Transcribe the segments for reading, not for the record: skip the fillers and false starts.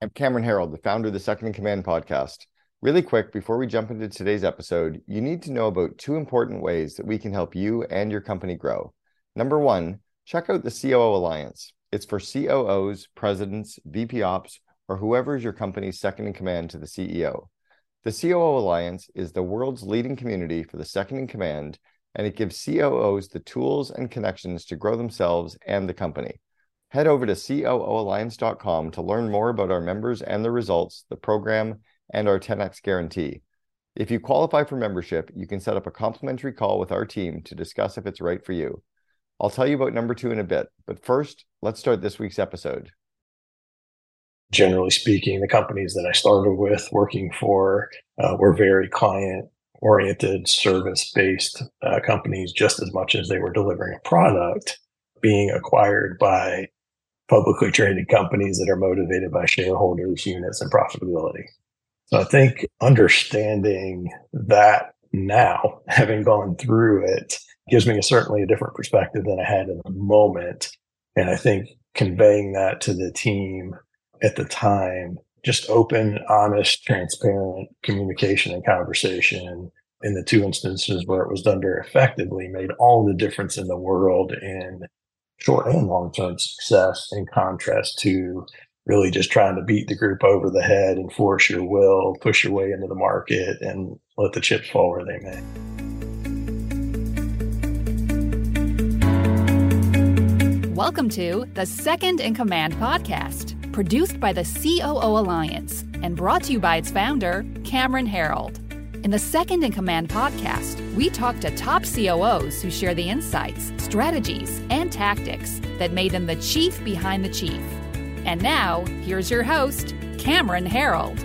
I'm Cameron Herold, the founder of the Second in Command podcast. Really quick, before we jump into today's episode, you need to know about two important ways that we can help you and your company grow. Number one, check out the COO Alliance. It's for COOs, presidents, VP Ops, or whoever is your company's second in command to the CEO. The COO Alliance is the world's leading community for the second in command, and it gives COOs the tools and connections to grow themselves and the company. Head over to COOalliance.com to learn more about our members and their results, the program, and our 10X guarantee. If you qualify for membership, you can set up a complimentary call with our team to discuss if it's right for you. I'll tell you about number two in a bit, but first, let's start this week's episode. Generally speaking, the companies that I started with working for were very client-oriented, service-based companies just as much as they were delivering a product, being acquired by publicly traded companies that are motivated by shareholders, units, and profitability. So I think understanding that now, having gone through it, gives me certainly a different perspective than I had in the moment. And I think conveying that to the team at the time, just open, honest, transparent communication and conversation in the two instances where it was done very effectively made all the difference in the world in short and long-term success, in contrast to really just trying to beat the group over the head and force your will, push your way into the market, and let the chips fall where they may. Welcome to the Second in Command podcast, produced by the COO Alliance and brought to you by its founder, Cameron Herold. In the Second in Command podcast, we talk to top COOs who share the insights, strategies, and tactics that made them the chief behind the chief. And now, here's your host, Cameron Herold.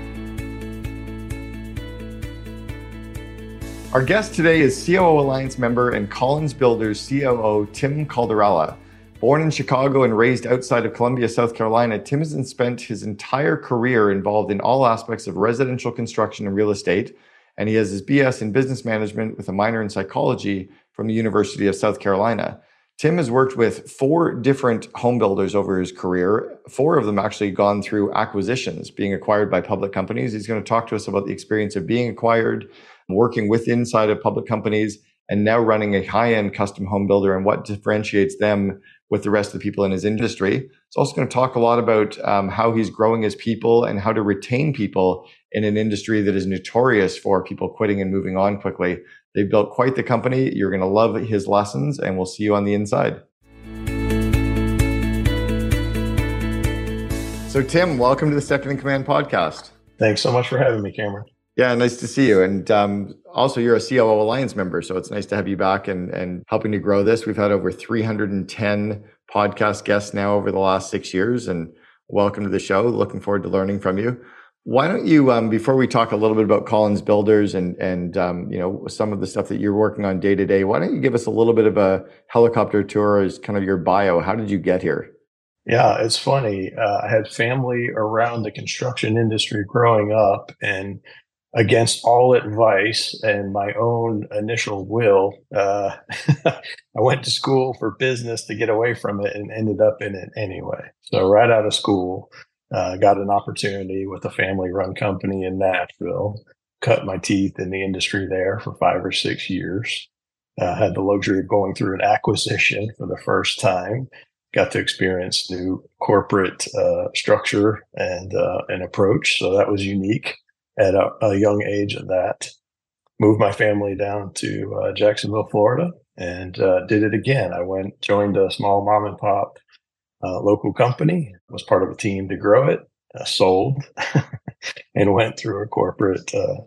Our guest today is COO Alliance member and Collins Builders COO Tim Calderala. Born in Chicago and raised outside of Columbia, South Carolina, Tim has spent his entire career involved in all aspects of residential construction and real estate, and he has his BS in business management with a minor in psychology from the University of South Carolina. Tim has worked with four different home builders over his career. Four of them actually gone through acquisitions, being acquired by public companies. He's going to talk to us about the experience of being acquired, working with inside of public companies, and now running a high-end custom home builder and what differentiates them with the rest of the people in his industry. He's also going to talk a lot about how he's growing his people and how to retain people in an industry that is notorious for people quitting and moving on quickly. They've built quite the company. You're going to love his lessons, and we'll see you on the inside. So, Tim, welcome to the Second in Command podcast. Thanks so much for having me, Cameron. Yeah, nice to see you. And also, you're a COO Alliance member, so it's nice to have you back and helping to grow this. We've had over 310 podcast guests now over the last 6 years, and welcome to the show. Looking forward to learning from you. Why don't you, before we talk a little bit about Collins Builders and you know, some of the stuff that you're working on day to day, why don't you give us a little bit of a helicopter tour as kind of your bio? How did you get here? Yeah, it's funny. I had family around the construction industry growing up, and against all advice and my own initial will, I went to school for business to get away from it and ended up in it anyway. So right out of school, got an opportunity with a family-run company in Nashville, cut my teeth in the industry there for 5 or 6 years, had the luxury of going through an acquisition for the first time, got to experience new corporate structure and approach. So that was unique at a young age of that. Moved my family down to Jacksonville, Florida, and did it again. I joined a small mom and pop local company, was part of a team to grow it, sold, and went through a corporate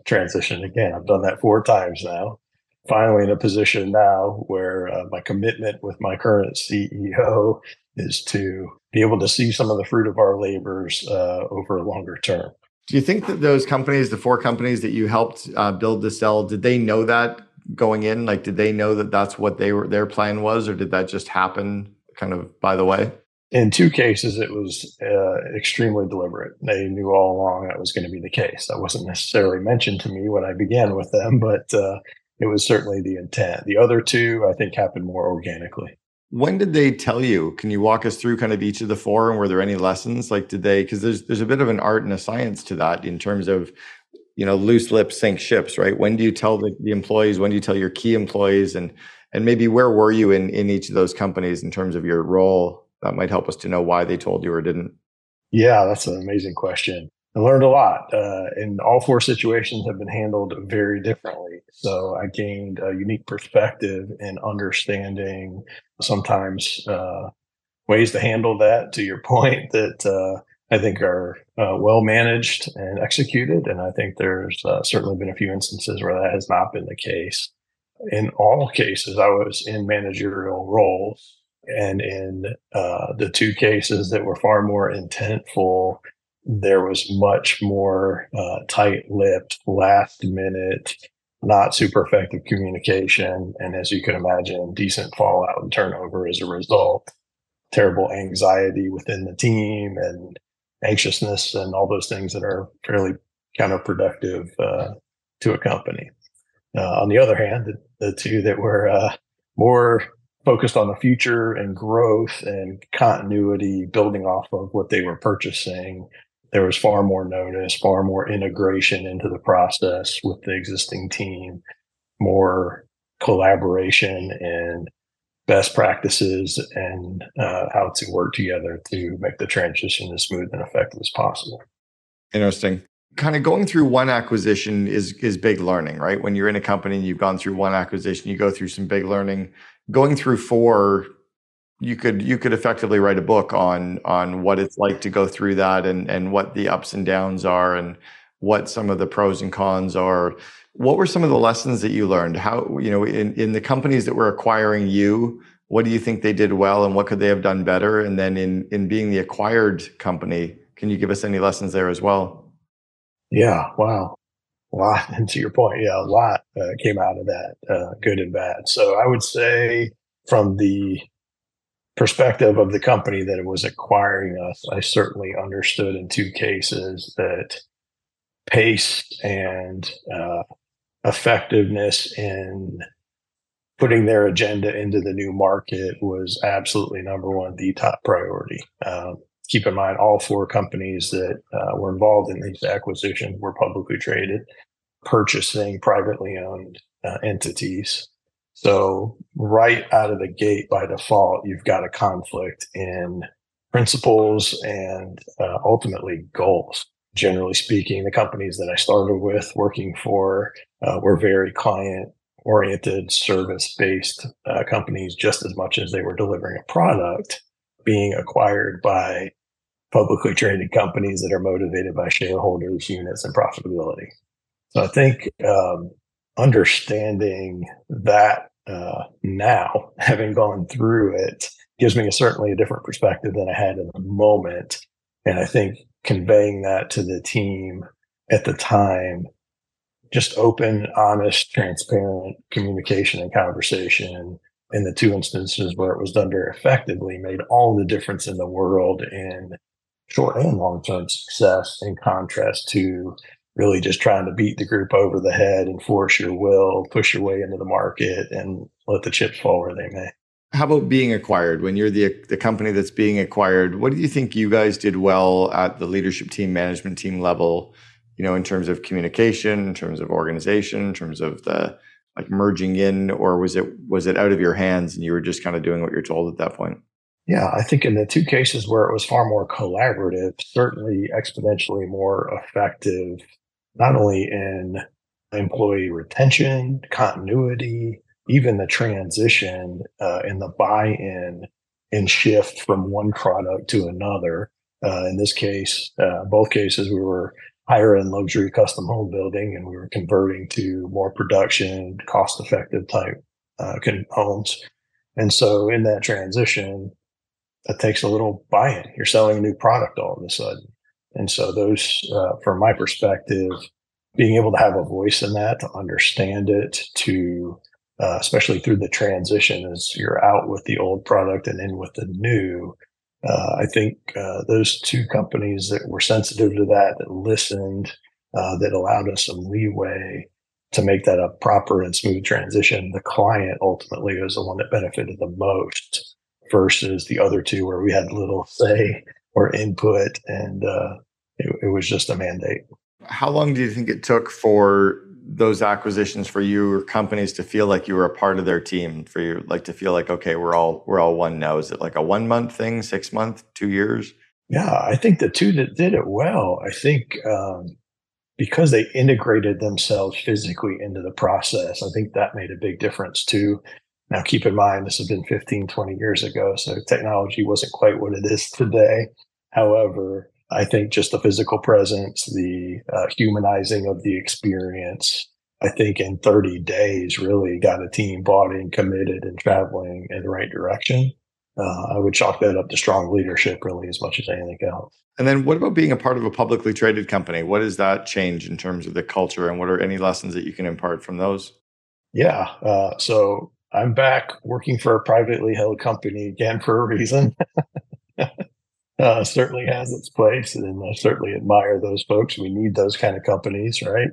transition again. I've done that 4 times now. Finally in a position now where my commitment with my current CEO is to be able to see some of the fruit of our labors over a longer term. Do you think that those companies, the 4 companies that you helped build to sell, did they know that going in? Like, did they know that that's what their plan was, or did that just happen kind of by the way? In 2 cases, it was extremely deliberate. They knew all along that was going to be the case. That wasn't necessarily mentioned to me when I began with them, but it was certainly the intent. The other 2, I think, happened more organically. When did they tell you? Can you walk us through kind of each of the four, and were there any lessons? Like, did they, because there's a bit of an art and a science to that in terms of, you know, loose lips sink ships, right? When do you tell the employees? When do you tell your key employees? And maybe where were you in each of those companies in terms of your role? That might help us to know why they told you or didn't. Yeah, that's an amazing question. I learned a lot, and all four situations have been handled very differently. So I gained a unique perspective in understanding sometimes ways to handle that, to your point, that I think are well managed and executed. And I think there's certainly been a few instances where that has not been the case. In all cases, I was in managerial roles. And in the two cases that were far more intentful, there was much more tight-lipped, last-minute, not super effective communication. And as you can imagine, decent fallout and turnover as a result, terrible anxiety within the team and anxiousness and all those things that are fairly counterproductive to a company. On the other hand, the two that were more focused on the future and growth and continuity, building off of what they were purchasing, there was far more notice, far more integration into the process with the existing team, more collaboration and best practices and how to work together to make the transition as smooth and effective as possible. Interesting. Kind of going through one acquisition is big learning, right? When you're in a company and you've gone through one acquisition, you go through some big learning. Going through four, you could effectively write a book on what it's like to go through that and what the ups and downs are and what some of the pros and cons are. What were some of the lessons that you learned? How, you know, in the companies that were acquiring you, what do you think they did well and what could they have done better? And then in being the acquired company, can you give us any lessons there as well? Yeah, wow. A lot, and to your point, yeah, a lot came out of that, good and bad. So I would say from the perspective of the company that it was acquiring us, I certainly understood in two cases that pace and effectiveness in putting their agenda into the new market was absolutely number one, the top priority. Keep in mind, all four companies that were involved in these acquisitions were publicly traded, purchasing privately owned entities. So right out of the gate, by default, you've got a conflict in principles and ultimately goals. Generally speaking, the companies that I started with working for were very client-oriented, service-based companies just as much as they were delivering a product. Being acquired by publicly traded companies that are motivated by shareholders, units, and profitability. So I think understanding that now, having gone through it, gives me certainly a different perspective than I had in the moment. And I think conveying that to the team at the time, just open, honest, transparent communication and conversation in the two instances where it was done very effectively made all the difference in the world in short and long-term success, in contrast to really just trying to beat the group over the head and force your will, push your way into the market and let the chips fall where they may. How about being acquired? When you're the company that's being acquired, what do you think you guys did well at the leadership team, management team level, you know, in terms of communication, in terms of organization, in terms of the like merging in, or was it out of your hands and you were just kind of doing what you're told at that point? Yeah, I think in the two cases where it was far more collaborative, certainly exponentially more effective, not only in employee retention, continuity, even the transition and the buy-in and shift from one product to another. In this case, both cases, we were higher-end luxury custom home building, and we were converting to more production, cost-effective type homes. And so in that transition, that takes a little buy-in. You're selling a new product all of a sudden. And so those, from my perspective, being able to have a voice in that, to understand it, to especially through the transition as you're out with the old product and in with the new. I think those two companies that were sensitive to that, that listened, that allowed us some leeway to make that a proper and smooth transition. The client ultimately was the one that benefited the most versus the other two where we had little say or input, and it was just a mandate. How long do you think it took for those acquisitions for you or companies to feel like you were a part of their team, for you like to feel like, okay, we're all one now? Is it like a 1 month thing, 6 months, 2 years? Yeah, I think the two that did it well, I think because they integrated themselves physically into the process, I think that made a big difference too. Now, keep in mind, this has been 15, 20 years ago, so technology wasn't quite what it is today. However, I think just the physical presence, the humanizing of the experience, I think in 30 days really got a team bought in, committed, and traveling in the right direction. I would chalk that up to strong leadership really as much as anything else. And then what about being a part of a publicly traded company? What does that change in terms of the culture, and what are any lessons that you can impart from those? Yeah. So I'm back working for a privately held company again for a reason. Certainly has its place, and I certainly admire those folks. We need those kind of companies, right?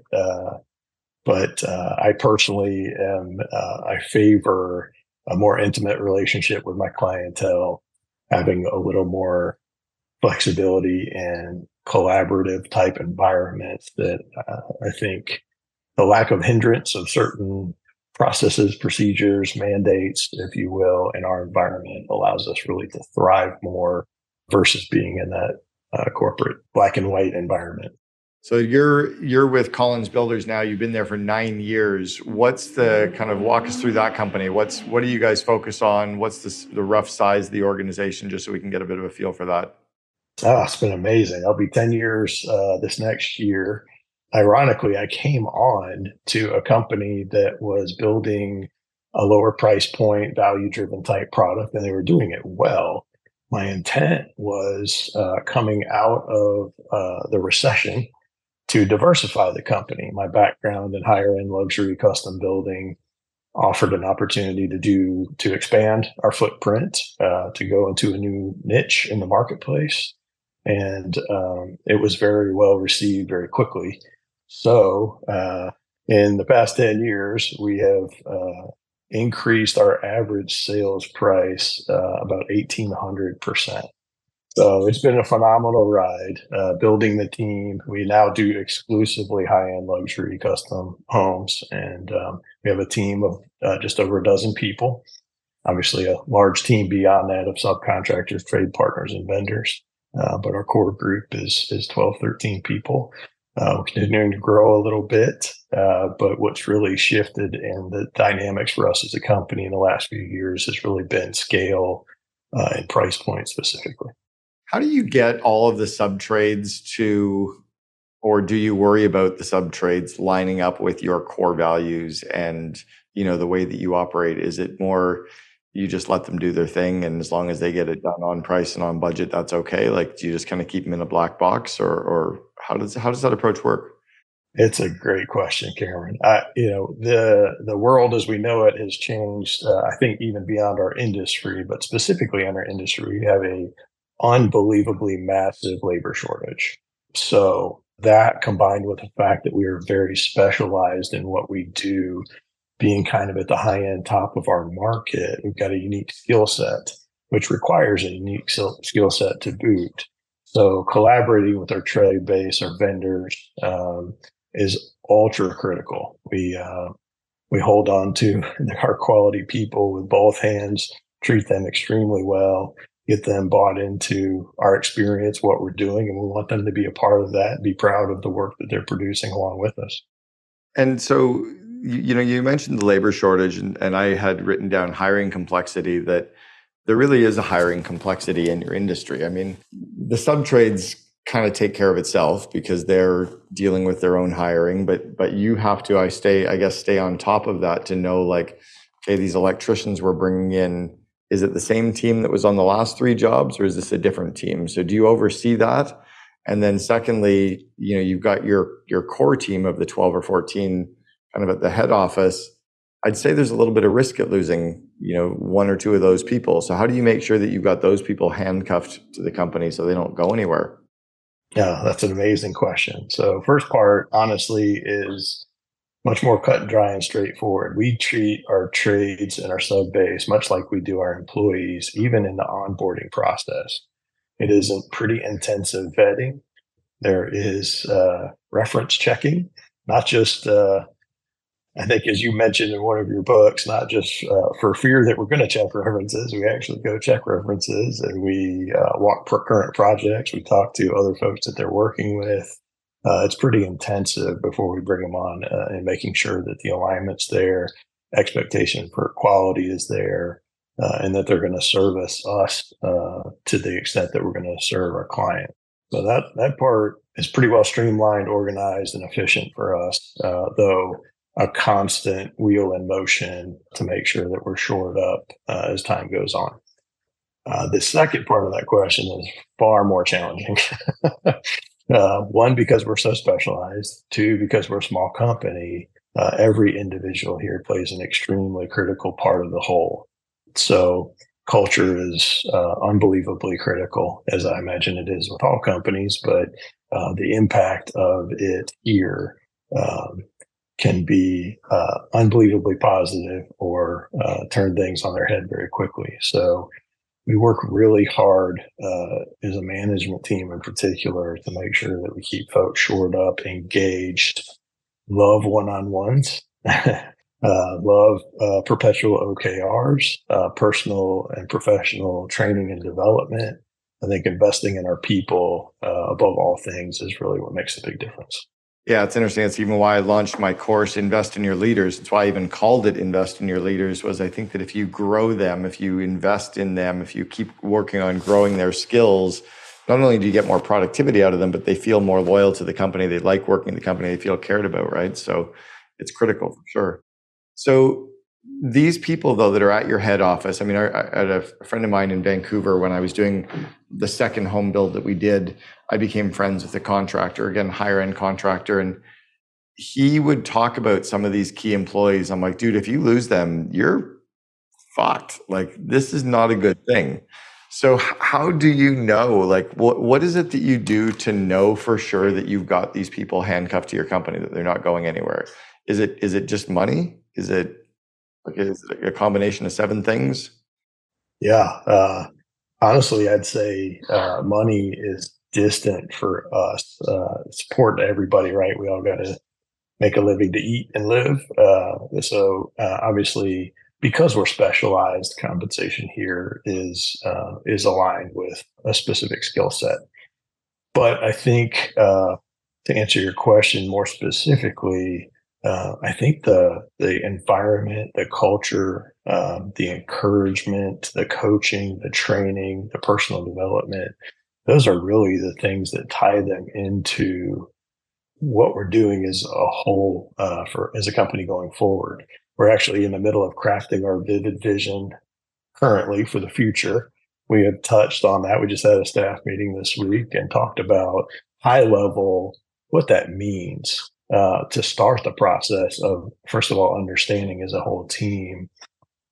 But I personally am, I favor a more intimate relationship with my clientele, having a little more flexibility and collaborative type environments that I think the lack of hindrance of certain processes, procedures, mandates, if you will, in our environment allows us really to thrive more versus being in that corporate black and white environment. So you're with Collins Builders now. You've been there for 9 years. What's the kind of, walk us through that company? What do you guys focus on? What's the rough size of the organization, just so we can get a bit of a feel for that? Oh, it's been amazing. I'll be 10 years this next year. Ironically, I came on to a company that was building a lower price point, value-driven type product, and they were doing it well. My intent was coming out of the recession to diversify the company. My background in higher-end luxury custom building offered an opportunity to expand our footprint, to go into a new niche in the marketplace. And it was very well received very quickly. So in the past 10 years, we have increased our average sales price about 1,800%. So it's been a phenomenal ride, building the team. We now do exclusively high-end luxury custom homes, and we have a team of just over a dozen people. Obviously, a large team beyond that of subcontractors, trade partners, and vendors. But our core group is 12, 13 people. We're continuing to grow a little bit, but what's really shifted in the dynamics for us as a company in the last few years has really been scale and price point specifically. How do you get all of the sub-trades to, or do you worry about the sub-trades lining up with your core values and, the way that you operate? Is it more you just let them do their thing, and as long as they get it done on price and on budget, that's okay? Like, do you just kind of keep them in a black box, or how does that approach work? It's a great question, Cameron. The world as we know it has changed, I think, even beyond our industry, but specifically in our industry, we have a unbelievably massive labor shortage. So that, combined with the fact that we are very specialized in what we do, being kind of at the high end top of our market, we've got a unique skill set, which requires a unique skill set to boot. So collaborating with our trade base, our vendors, is ultra critical. We hold on to our quality people with both hands, treat them extremely well, get them bought into our experience, what we're doing, and we want them to be a part of that, be proud of the work that they're producing along with us. And so, you mentioned the labor shortage, and I had written down hiring complexity, that there really is a hiring complexity in your industry. I mean, the sub-trades kind of take care of itself because they're dealing with their own hiring, but you have to, stay on top of that to know, like, okay, these electricians we're bringing in, is it the same team that was on the last three jobs, or is this a different team? So do you oversee that? And then secondly, you've got your core team of the 12 or 14 kind of at the head office. I'd say there's a little bit of risk at losing, one or two of those people. So how do you make sure that you've got those people handcuffed to the company so they don't go anywhere? Yeah, that's an amazing question. So first part, honestly, is much more cut and dry and straightforward. We treat our trades and our sub base much like we do our employees, even in the onboarding process. It is a pretty intensive vetting. There is reference checking, not just, I think as you mentioned in one of your books, not just for fear that we're going to check references, we actually go check references, and we walk current projects. We talk to other folks that they're working with. It's pretty intensive before we bring them on, and making sure that the alignment's there, expectation for quality is there, and that they're going to service us to the extent that we're going to serve our client. So that part is pretty well streamlined, organized, and efficient for us, though a constant wheel in motion to make sure that we're shored up as time goes on. The second part of that question is far more challenging. One, because we're so specialized. Two, because we're a small company. Every individual here plays an extremely critical part of the whole. So culture is unbelievably critical, as I imagine it is with all companies, but the impact of it here can be unbelievably positive or turn things on their head very quickly. So we work really hard as a management team in particular to make sure that we keep folks shored up, engaged, love one-on-ones, love perpetual OKRs, personal and professional training and development. I think investing in our people above all things is really what makes a big difference. Yeah, it's interesting. It's even why I launched my course, Invest in Your Leaders. It's why I even called it Invest in Your Leaders, was I think that if you grow them, if you invest in them, if you keep working on growing their skills, not only do you get more productivity out of them, but they feel more loyal to the company. They like working in the company. They feel cared about, right? So it's critical for sure. So these people, though, that are at your head office, I mean, I had a friend of mine in Vancouver when I was doing the second home build that we did. I became friends with the contractor, again, higher end contractor. And he would talk about some of these key employees. I'm like, dude, if you lose them, you're fucked. Like, this is not a good thing. So how do you know, like, what is it that you do to know for sure that you've got these people handcuffed to your company, that they're not going anywhere? Is it just money? Is it a combination of 7 things? Yeah. Honestly, I'd say money is distant for us. It's important to everybody, right? We all got to make a living to eat and live. So obviously, because we're specialized, compensation here is aligned with a specific skill set. But I think to answer your question more specifically, I think the environment, the culture, the encouragement, the coaching, the training, the personal development, those are really the things that tie them into what we're doing as a whole, as a company going forward. We're actually in the middle of crafting our vivid vision currently for the future. We have touched on that. We just had a staff meeting this week and talked about high level, what that means. To start the process of, first of all, understanding as a whole team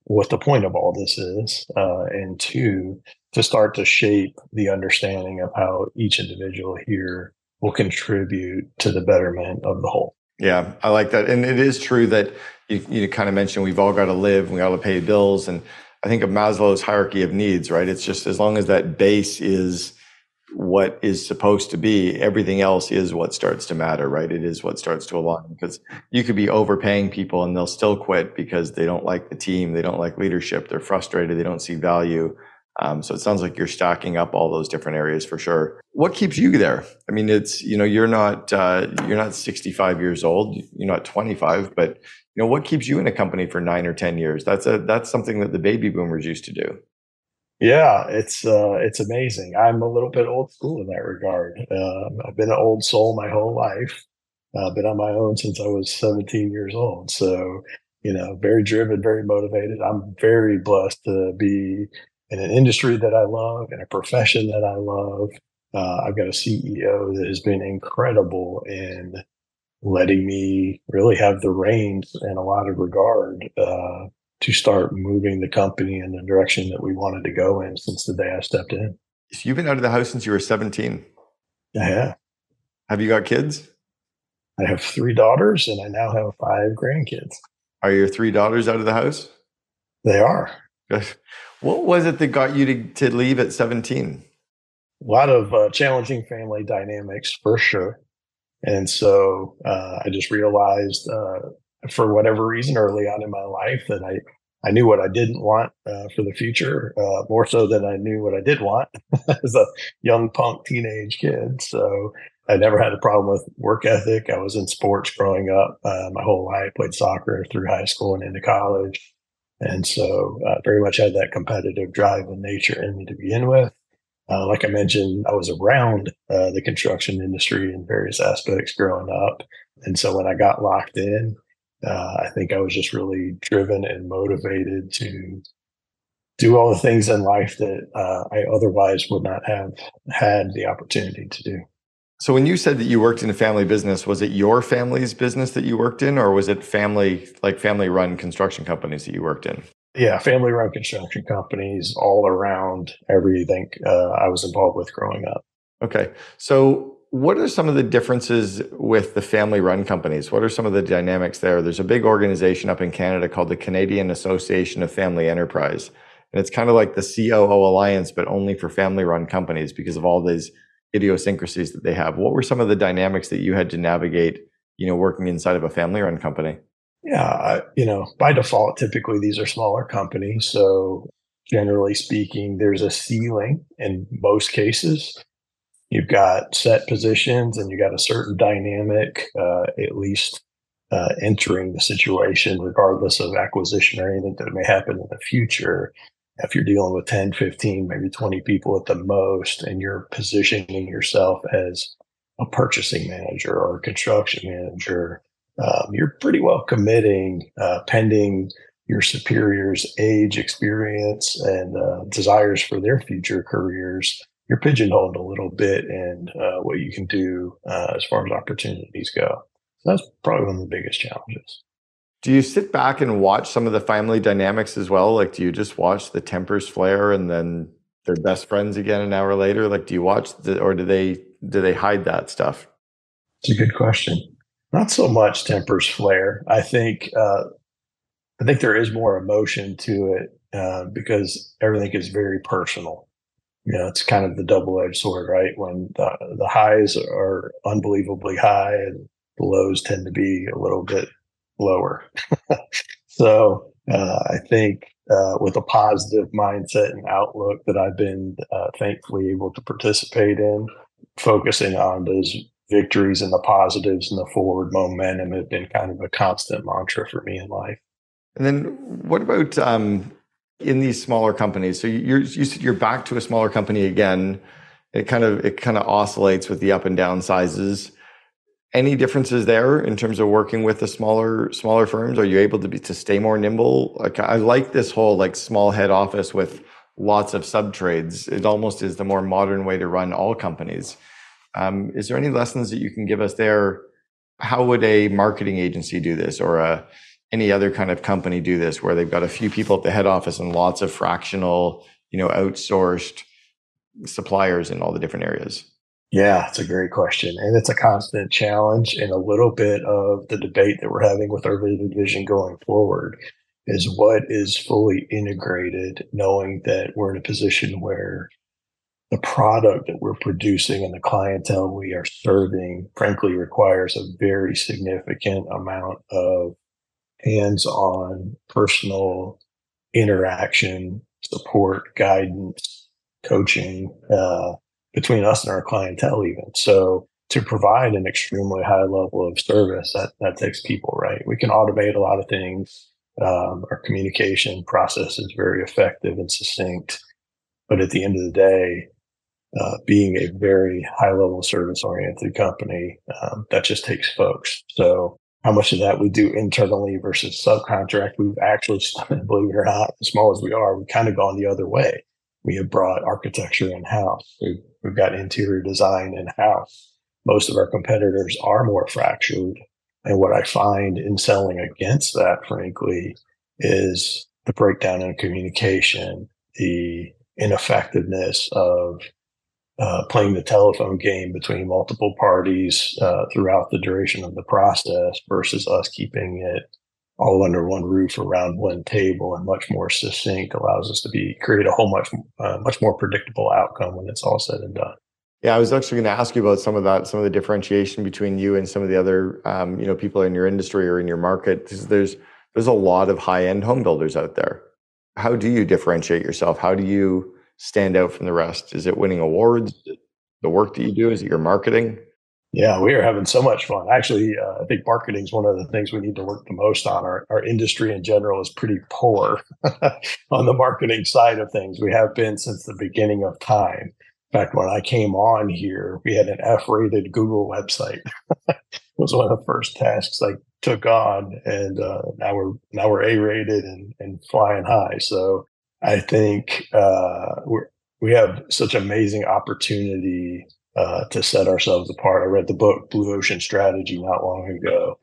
what the point of all this is, and two, to start to shape the understanding of how each individual here will contribute to the betterment of the whole. Yeah, I like that. And it is true that you kind of mentioned we've all got to live, we got to pay bills. And I think of Maslow's hierarchy of needs, right? It's just as long as that base is what is supposed to be, everything else is what starts to matter, right? It is what starts to align, because you could be overpaying people and they'll still quit because they don't like the team, they don't like leadership, they're frustrated, they don't see value. So it sounds like you're stacking up all those different areas for sure. What keeps you there? I mean, it's, you know, you're not 65 years old, you're not 25, but you know, what keeps you in a company for 9 or 10 years? That's something that the baby boomers used to do. Yeah, it's amazing. I'm a little bit old school in that regard. I've been an old soul my whole life. I've been on my own since I was 17 years old. So, you know, very driven, very motivated. I'm very blessed to be in an industry that I love, in a profession that I love. I've got a CEO that has been incredible in letting me really have the reins in a lot of regard, to start moving the company in the direction that we wanted to go in since the day I stepped in. So you've been out of the house since you were 17. Yeah. Have you got kids? I have three daughters, and I now have five grandkids. Are your three daughters out of the house? They are. What was it that got you to leave at 17? A lot of challenging family dynamics, for sure. And so I just realized for whatever reason early on in my life that I knew what I didn't want for the future, more so than I knew what I did want as a young punk teenage kid. So I never had a problem with work ethic. I was in sports growing up my whole life, played soccer through high school and into college. And so I very much had that competitive drive and nature in me to begin with. Like I mentioned, I was around the construction industry in various aspects growing up. And so when I got locked in, I think I was just really driven and motivated to do all the things in life that I otherwise would not have had the opportunity to do. So when you said that you worked in a family business, was it your family's business that you worked in, or was it family-run construction companies that you worked in? Yeah, family-run construction companies all around everything I was involved with growing up. Okay. So what are some of the differences with the family-run companies? What are some of the dynamics there? There's a big organization up in Canada called the Canadian Association of Family Enterprise. And it's kind of like the COO Alliance, but only for family-run companies because of all these idiosyncrasies that they have. What were some of the dynamics that you had to navigate, working inside of a family-run company? Yeah, by default, typically these are smaller companies. So generally speaking, there's a ceiling in most cases. You've got set positions and you got a certain dynamic, at least entering the situation, regardless of acquisition or anything that may happen in the future. If you're dealing with 10, 15, maybe 20 people at the most, and you're positioning yourself as a purchasing manager or a construction manager, you're pretty well committing pending your superiors' age, experience, and desires for their future careers. You're pigeonholed a little bit in what you can do as far as opportunities go. So that's probably one of the biggest challenges. Do you sit back and watch some of the family dynamics as well? Like, do you just watch the tempers flare and then they're best friends again an hour later? Like, do you watch or do they hide that stuff? It's a good question. Not so much tempers flare. I think there is more emotion to it because everything is very personal. It's kind of the double-edged sword, right? When the highs are unbelievably high and the lows tend to be a little bit lower. So I think with a positive mindset and outlook that I've been thankfully able to participate in, focusing on those victories and the positives and the forward momentum have been kind of a constant mantra for me in life. And then what about in these smaller companies? So you said you're back to a smaller company again. It kind of oscillates with the up and down sizes. Any differences there in terms of working with the smaller firms? Are you able to stay more nimble? Like, I like this whole small head office with lots of sub trades. It almost is the more modern way to run all companies. Is there any lessons that you can give us there? How would a marketing agency do this, or any other kind of company do this, where they've got a few people at the head office and lots of fractional, outsourced suppliers in all the different areas? Yeah, it's a great question. And it's a constant challenge, and a little bit of the debate that we're having with our vision going forward is what is fully integrated, knowing that we're in a position where the product that we're producing and the clientele we are serving, frankly, requires a very significant amount of hands-on, personal interaction, support, guidance, coaching between us and our clientele even. So to provide an extremely high level of service, that takes people, right? We can automate a lot of things. Our communication process is very effective and succinct. But at the end of the day, being a very high-level service-oriented company, that just takes folks. So how much of that we do internally versus subcontract? We've actually, believe it or not, as small as we are, we've kind of gone the other way. We have brought architecture in-house. We've got interior design in-house. Most of our competitors are more fractured. And what I find in selling against that, frankly, is the breakdown in communication, the ineffectiveness of playing the telephone game between multiple parties throughout the duration of the process versus us keeping it all under one roof around one table and much more succinct allows us to create a whole much more predictable outcome when it's all said and done. Yeah, I was actually going to ask you about some of the differentiation between you and some of the other people in your industry or in your market. There's a lot of high-end home builders out there. How do you differentiate yourself? How do you stand out from the rest? Is it winning awards? The work that you do? Is it your marketing? Yeah, we are having so much fun. Actually, I think marketing is one of the things we need to work the most on. Our industry in general is pretty poor on the marketing side of things. We have been since the beginning of time. In fact, when I came on here, we had an F-rated Google website. It was one of the first tasks I took on, and now we're A-rated and flying high. So I think we have such amazing opportunity to set ourselves apart. I read the book Blue Ocean Strategy not long ago,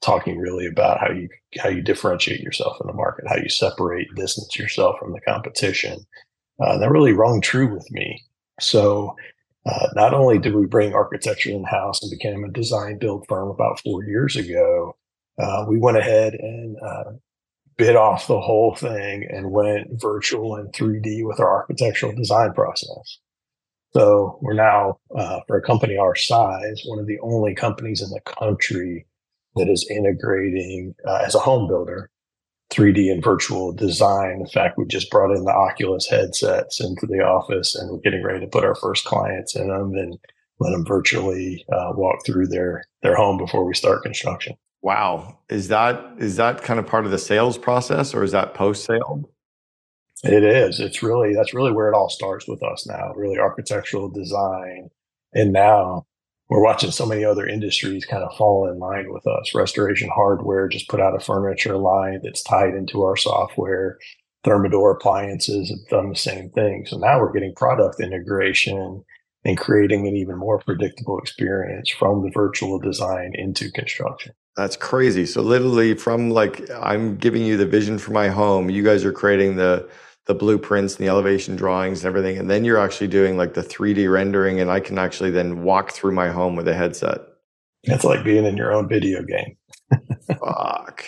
talking really about how you differentiate yourself in the market, how you separate, distance yourself from the competition. That really rung true with me. So not only did we bring architecture in-house and became a design build firm about 4 years ago, we went ahead and bid off the whole thing and went virtual and 3D with our architectural design process. So we're now, for a company our size, one of the only companies in the country that is integrating as a home builder 3D and virtual design. In fact, we just brought in the Oculus headsets into the office, and we're getting ready to put our first clients in them and let them virtually walk through their home before we start construction. Wow. Is that kind of part of the sales process, or is that post-sale? It is. That's really where it all starts with us now, really architectural design. And now we're watching so many other industries kind of fall in line with us. Restoration Hardware just put out a furniture line that's tied into our software. Thermador appliances have done the same thing. So now we're getting product integration and creating an even more predictable experience from the virtual design into construction. That's crazy. So literally from I'm giving you the vision for my home, you guys are creating the blueprints and the elevation drawings and everything. And then you're actually doing the 3D rendering, and I can actually then walk through my home with a headset. It's like being in your own video game. Fuck.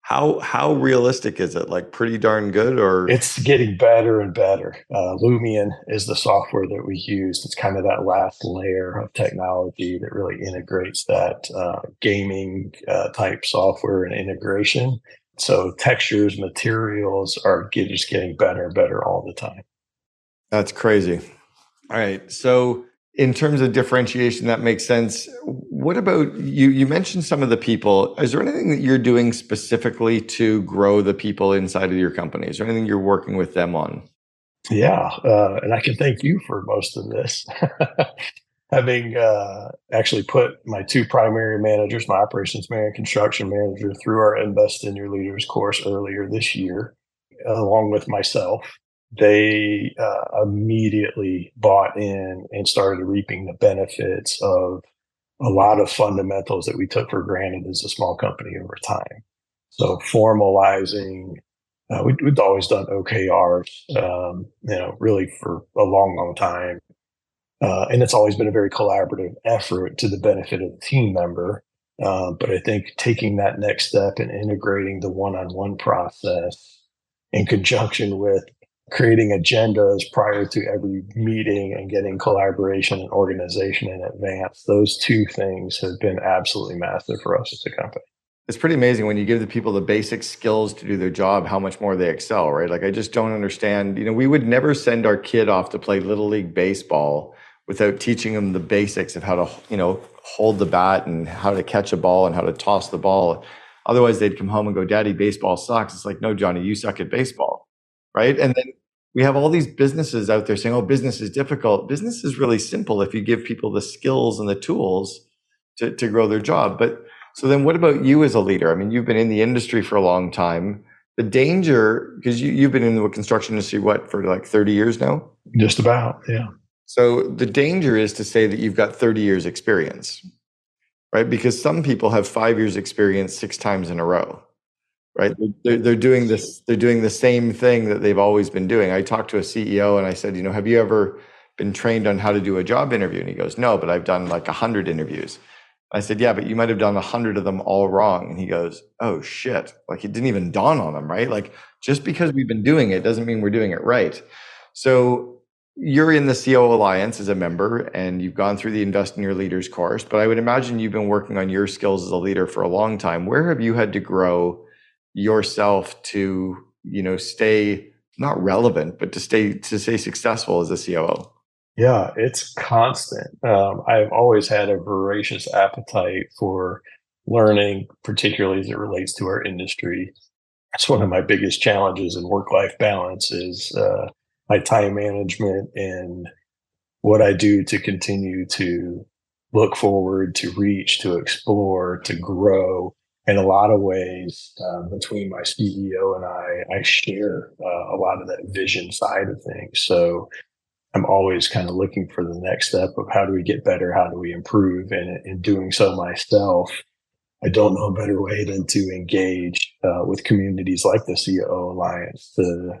How realistic is it? Pretty darn good, or? It's getting better and better. Lumion is the software that we use. It's kind of that last layer of technology that really integrates that gaming type software and integration. So textures, materials are just getting better and better all the time. That's crazy. All right. So in terms of differentiation, that makes sense. What about you? You mentioned some of the people. Is there anything that you're doing specifically to grow the people inside of your company? Is there anything you're working with them on? Yeah. And I can thank you for most of this. Having actually put my two primary managers, my operations manager and construction manager, through our Invest in Your Leaders course earlier this year, along with myself, they immediately bought in and started reaping the benefits of a lot of fundamentals that we took for granted as a small company over time. So formalizing, we'd always done OKRs, really for a long time. And it's always been a very collaborative effort to the benefit of the team member. But I think taking that next step and integrating the one-on-one process in conjunction with creating agendas prior to every meeting and getting collaboration and organization in advance, those two things have been absolutely massive for us as a company. It's pretty amazing when you give the people the basic skills to do their job, how much more they excel, right? I just don't understand. We would never send our kid off to play Little League Baseball without teaching them the basics of how to, hold the bat and how to catch a ball and how to toss the ball. Otherwise, they'd come home and go, "Daddy, baseball sucks." It's no, Johnny, you suck at baseball, right? And then we have all these businesses out there saying, "Oh, business is difficult." Business is really simple if you give people the skills and the tools to grow their job. So then what about you as a leader? You've been in the industry for a long time. The danger, because you've been in the construction industry, for 30 years now? Just about, yeah. So the danger is to say that you've got 30 years experience, right? Because some people have 5 years experience 6 times in a row, right? They're doing the same thing that they've always been doing. I talked to a CEO and I said, have you ever been trained on how to do a job interview. And he goes, no, but I've done like 100 interviews. I said, yeah, but you might have done 100 of them all wrong. And he goes, oh shit. Like it didn't even dawn on him, right? Like just because we've been doing it doesn't mean we're doing it right. So you're in the COO Alliance as a member and you've gone through the Invest in Your Leaders course, but I would imagine you've been working on your skills as a leader for a long time. Where have you had to grow yourself to, you know, stay not relevant, but to stay successful as a COO? Yeah, it's constant. I've always had a voracious appetite for learning, particularly as it relates to our industry. That's one of my biggest challenges in work-life balance is my time management and what I do to continue to look forward, to reach, to explore, to grow. In a lot of ways, between my CEO and I share a lot of that vision side of things. So I'm always kind of looking for the next step of how do we get better? How do we improve? And in doing so myself, I don't know a better way than to engage with communities like the COO Alliance, to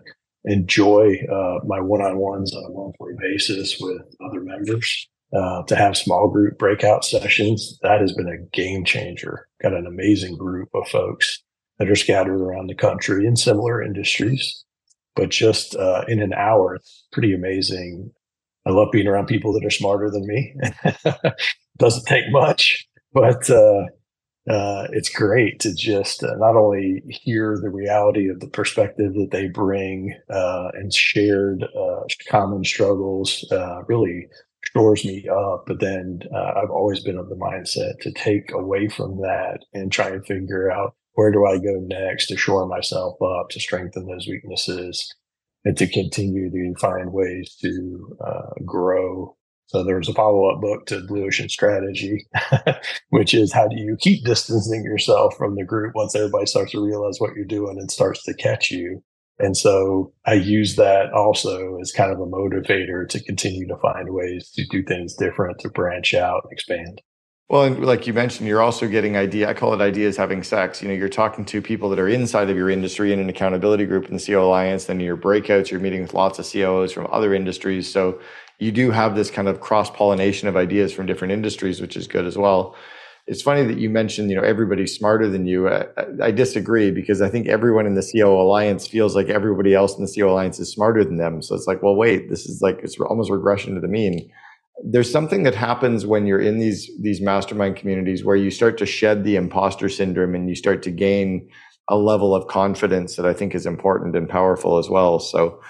enjoy my one-on-ones on a monthly basis with other members. To have small group breakout sessions, that has been a game changer. Got an amazing group of folks that are scattered around the country in similar industries, but just in an hour, it's pretty amazing. I love being around people that are smarter than me. Doesn't take much, but it's great to just not only hear the reality of the perspective that they bring and shared common struggles, really shores me up, but then I've always been of the mindset to take away from that and try and figure out where do I go next to shore myself up, to strengthen those weaknesses, and to continue to find ways to grow. So there was a follow-up book to Blue Ocean Strategy, which is how do you keep distancing yourself from the group once everybody starts to realize what you're doing and starts to catch you. And so I use that also as kind of a motivator to continue to find ways to do things different, to branch out and expand. Well, and like you mentioned, you're also getting I call it ideas having sex. You know, you're talking to people that are inside of your industry in an accountability group in the COO Alliance. Then in your breakouts, you're meeting with lots of COOs from other industries. So you do have this kind of cross-pollination of ideas from different industries, which is good as well. It's funny that you mentioned, you know, everybody's smarter than you. I disagree because I think everyone in the COO Alliance feels like everybody else in the COO Alliance is smarter than them. So it's like, well, wait, this is like, it's almost regression to the mean. There's something that happens when you're in these mastermind communities where you start to shed the imposter syndrome and you start to gain a level of confidence that I think is important and powerful as well. So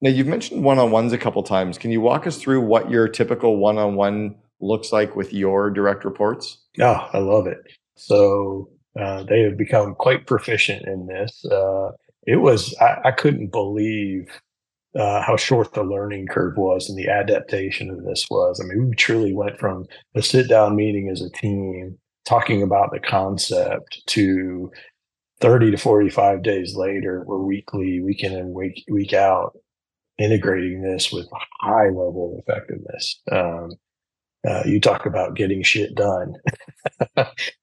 now you've mentioned one-on-ones a couple of times. Can you walk us through what your typical one-on-one looks like with your direct reports? Yeah, I love it. So they have become quite proficient in this. I couldn't believe how short the learning curve was and the adaptation of this was. I mean, we truly went from a sit-down meeting as a team, talking about the concept, to 30 to 45 days later, we're weekly, week in and week out, integrating this with high level of effectiveness. You talk about getting shit done.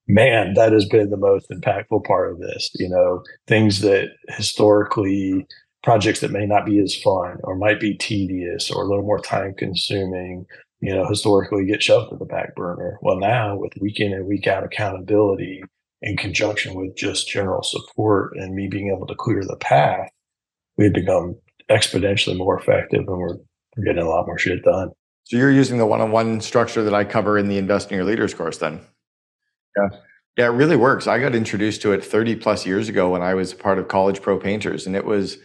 Man, that has been the most impactful part of this. You know, things that historically, projects that may not be as fun or might be tedious or a little more time consuming, you know, historically get shoved to the back burner. Well, now with week in and week out accountability in conjunction with just general support and me being able to clear the path, we've become exponentially more effective and we're getting a lot more shit done. So you're using the one-on-one structure that I cover in the Invest in Your Leaders course then? Yeah. Yeah, it really works. I got introduced to it 30 plus years ago when I was part of College Pro Painters, and it was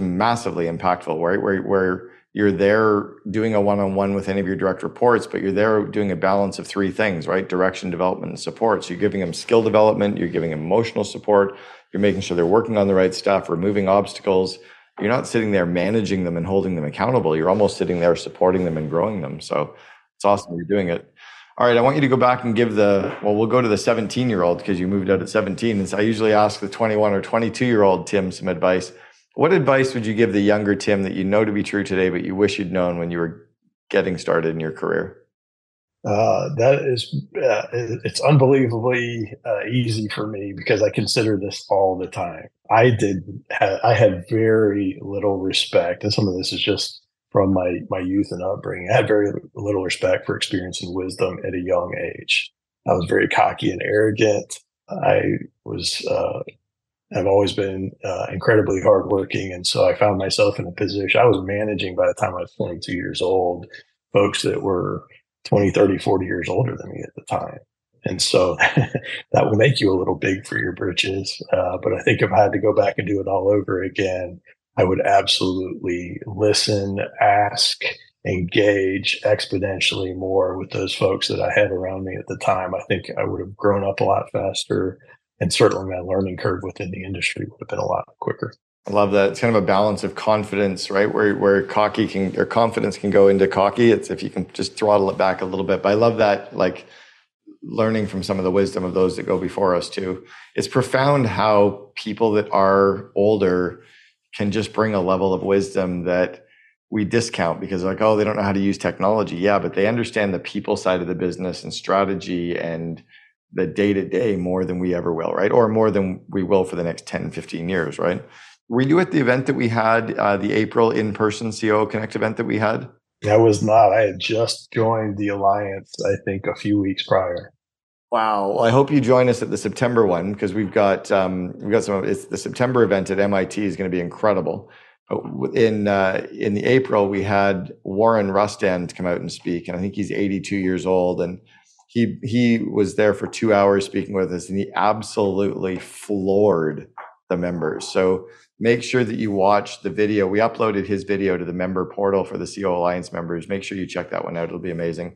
massively impactful, right? Where you're there doing a one-on-one with any of your direct reports, but you're there doing a balance of three things, right? Direction, development, and support. So you're giving them skill development, you're giving them emotional support, you're making sure they're working on the right stuff, removing obstacles. You're not sitting there managing them and holding them accountable. You're almost sitting there supporting them and growing them. So it's awesome you're doing it. All right, I want you to go back and give we'll go to the 17-year-old because you moved out at 17. And so I usually ask the 21 or 22-year-old Tim some advice. What advice would you give the younger Tim that you know to be true today, but you wish you'd known when you were getting started in your career? It's unbelievably easy for me because I consider this all the time. I had very little respect, and some of this is just from my youth and upbringing. I had very little respect for experience and wisdom at a young age. I was very cocky and arrogant. I've always been incredibly hardworking. And so I found myself in a position, I was managing by the time I was 22 years old, folks that were 20, 30, 40 years older than me at the time. And so that will make you a little big for your britches. But I think if I had to go back and do it all over again, I would absolutely listen, ask, engage exponentially more with those folks that I had around me at the time. I think I would have grown up a lot faster. And certainly my learning curve within the industry would have been a lot quicker. I love that. It's kind of a balance of confidence, right? Where cocky can, or confidence can go into cocky. It's if you can just throttle it back a little bit. But I love that, like learning from some of the wisdom of those that go before us too. It's profound how people that are older can just bring a level of wisdom that we discount because like, oh, they don't know how to use technology. Yeah, but they understand the people side of the business and strategy and the day-to-day more than we ever will, right? Or more than we will for the next 10, 15 years, right? Were you at the event that we had, the April in-person COO Connect event that we had? I was not. I had just joined the Alliance, I think, a few weeks prior. Wow. Well, I hope you join us at the September one, because we've got some, it's the September event at MIT is going to be incredible. But in the April, we had Warren Rustand come out and speak, and I think he's 82 years old, and he was there for 2 hours speaking with us, and he absolutely floored the members. So make sure that you watch the video. We uploaded his video to the member portal for the COO Alliance members. Make sure you check that one out. It'll be amazing.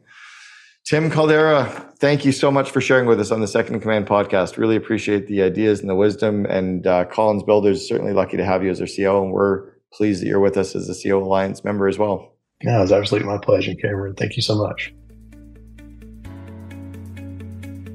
Tim Calderala, thank you so much for sharing with us on the Second in Command podcast. Really appreciate the ideas and the wisdom. And Collins Builders is certainly lucky to have you as our COO, and we're pleased that you're with us as a COO Alliance member as well. Yeah, it was absolutely my pleasure, Cameron. Thank you so much.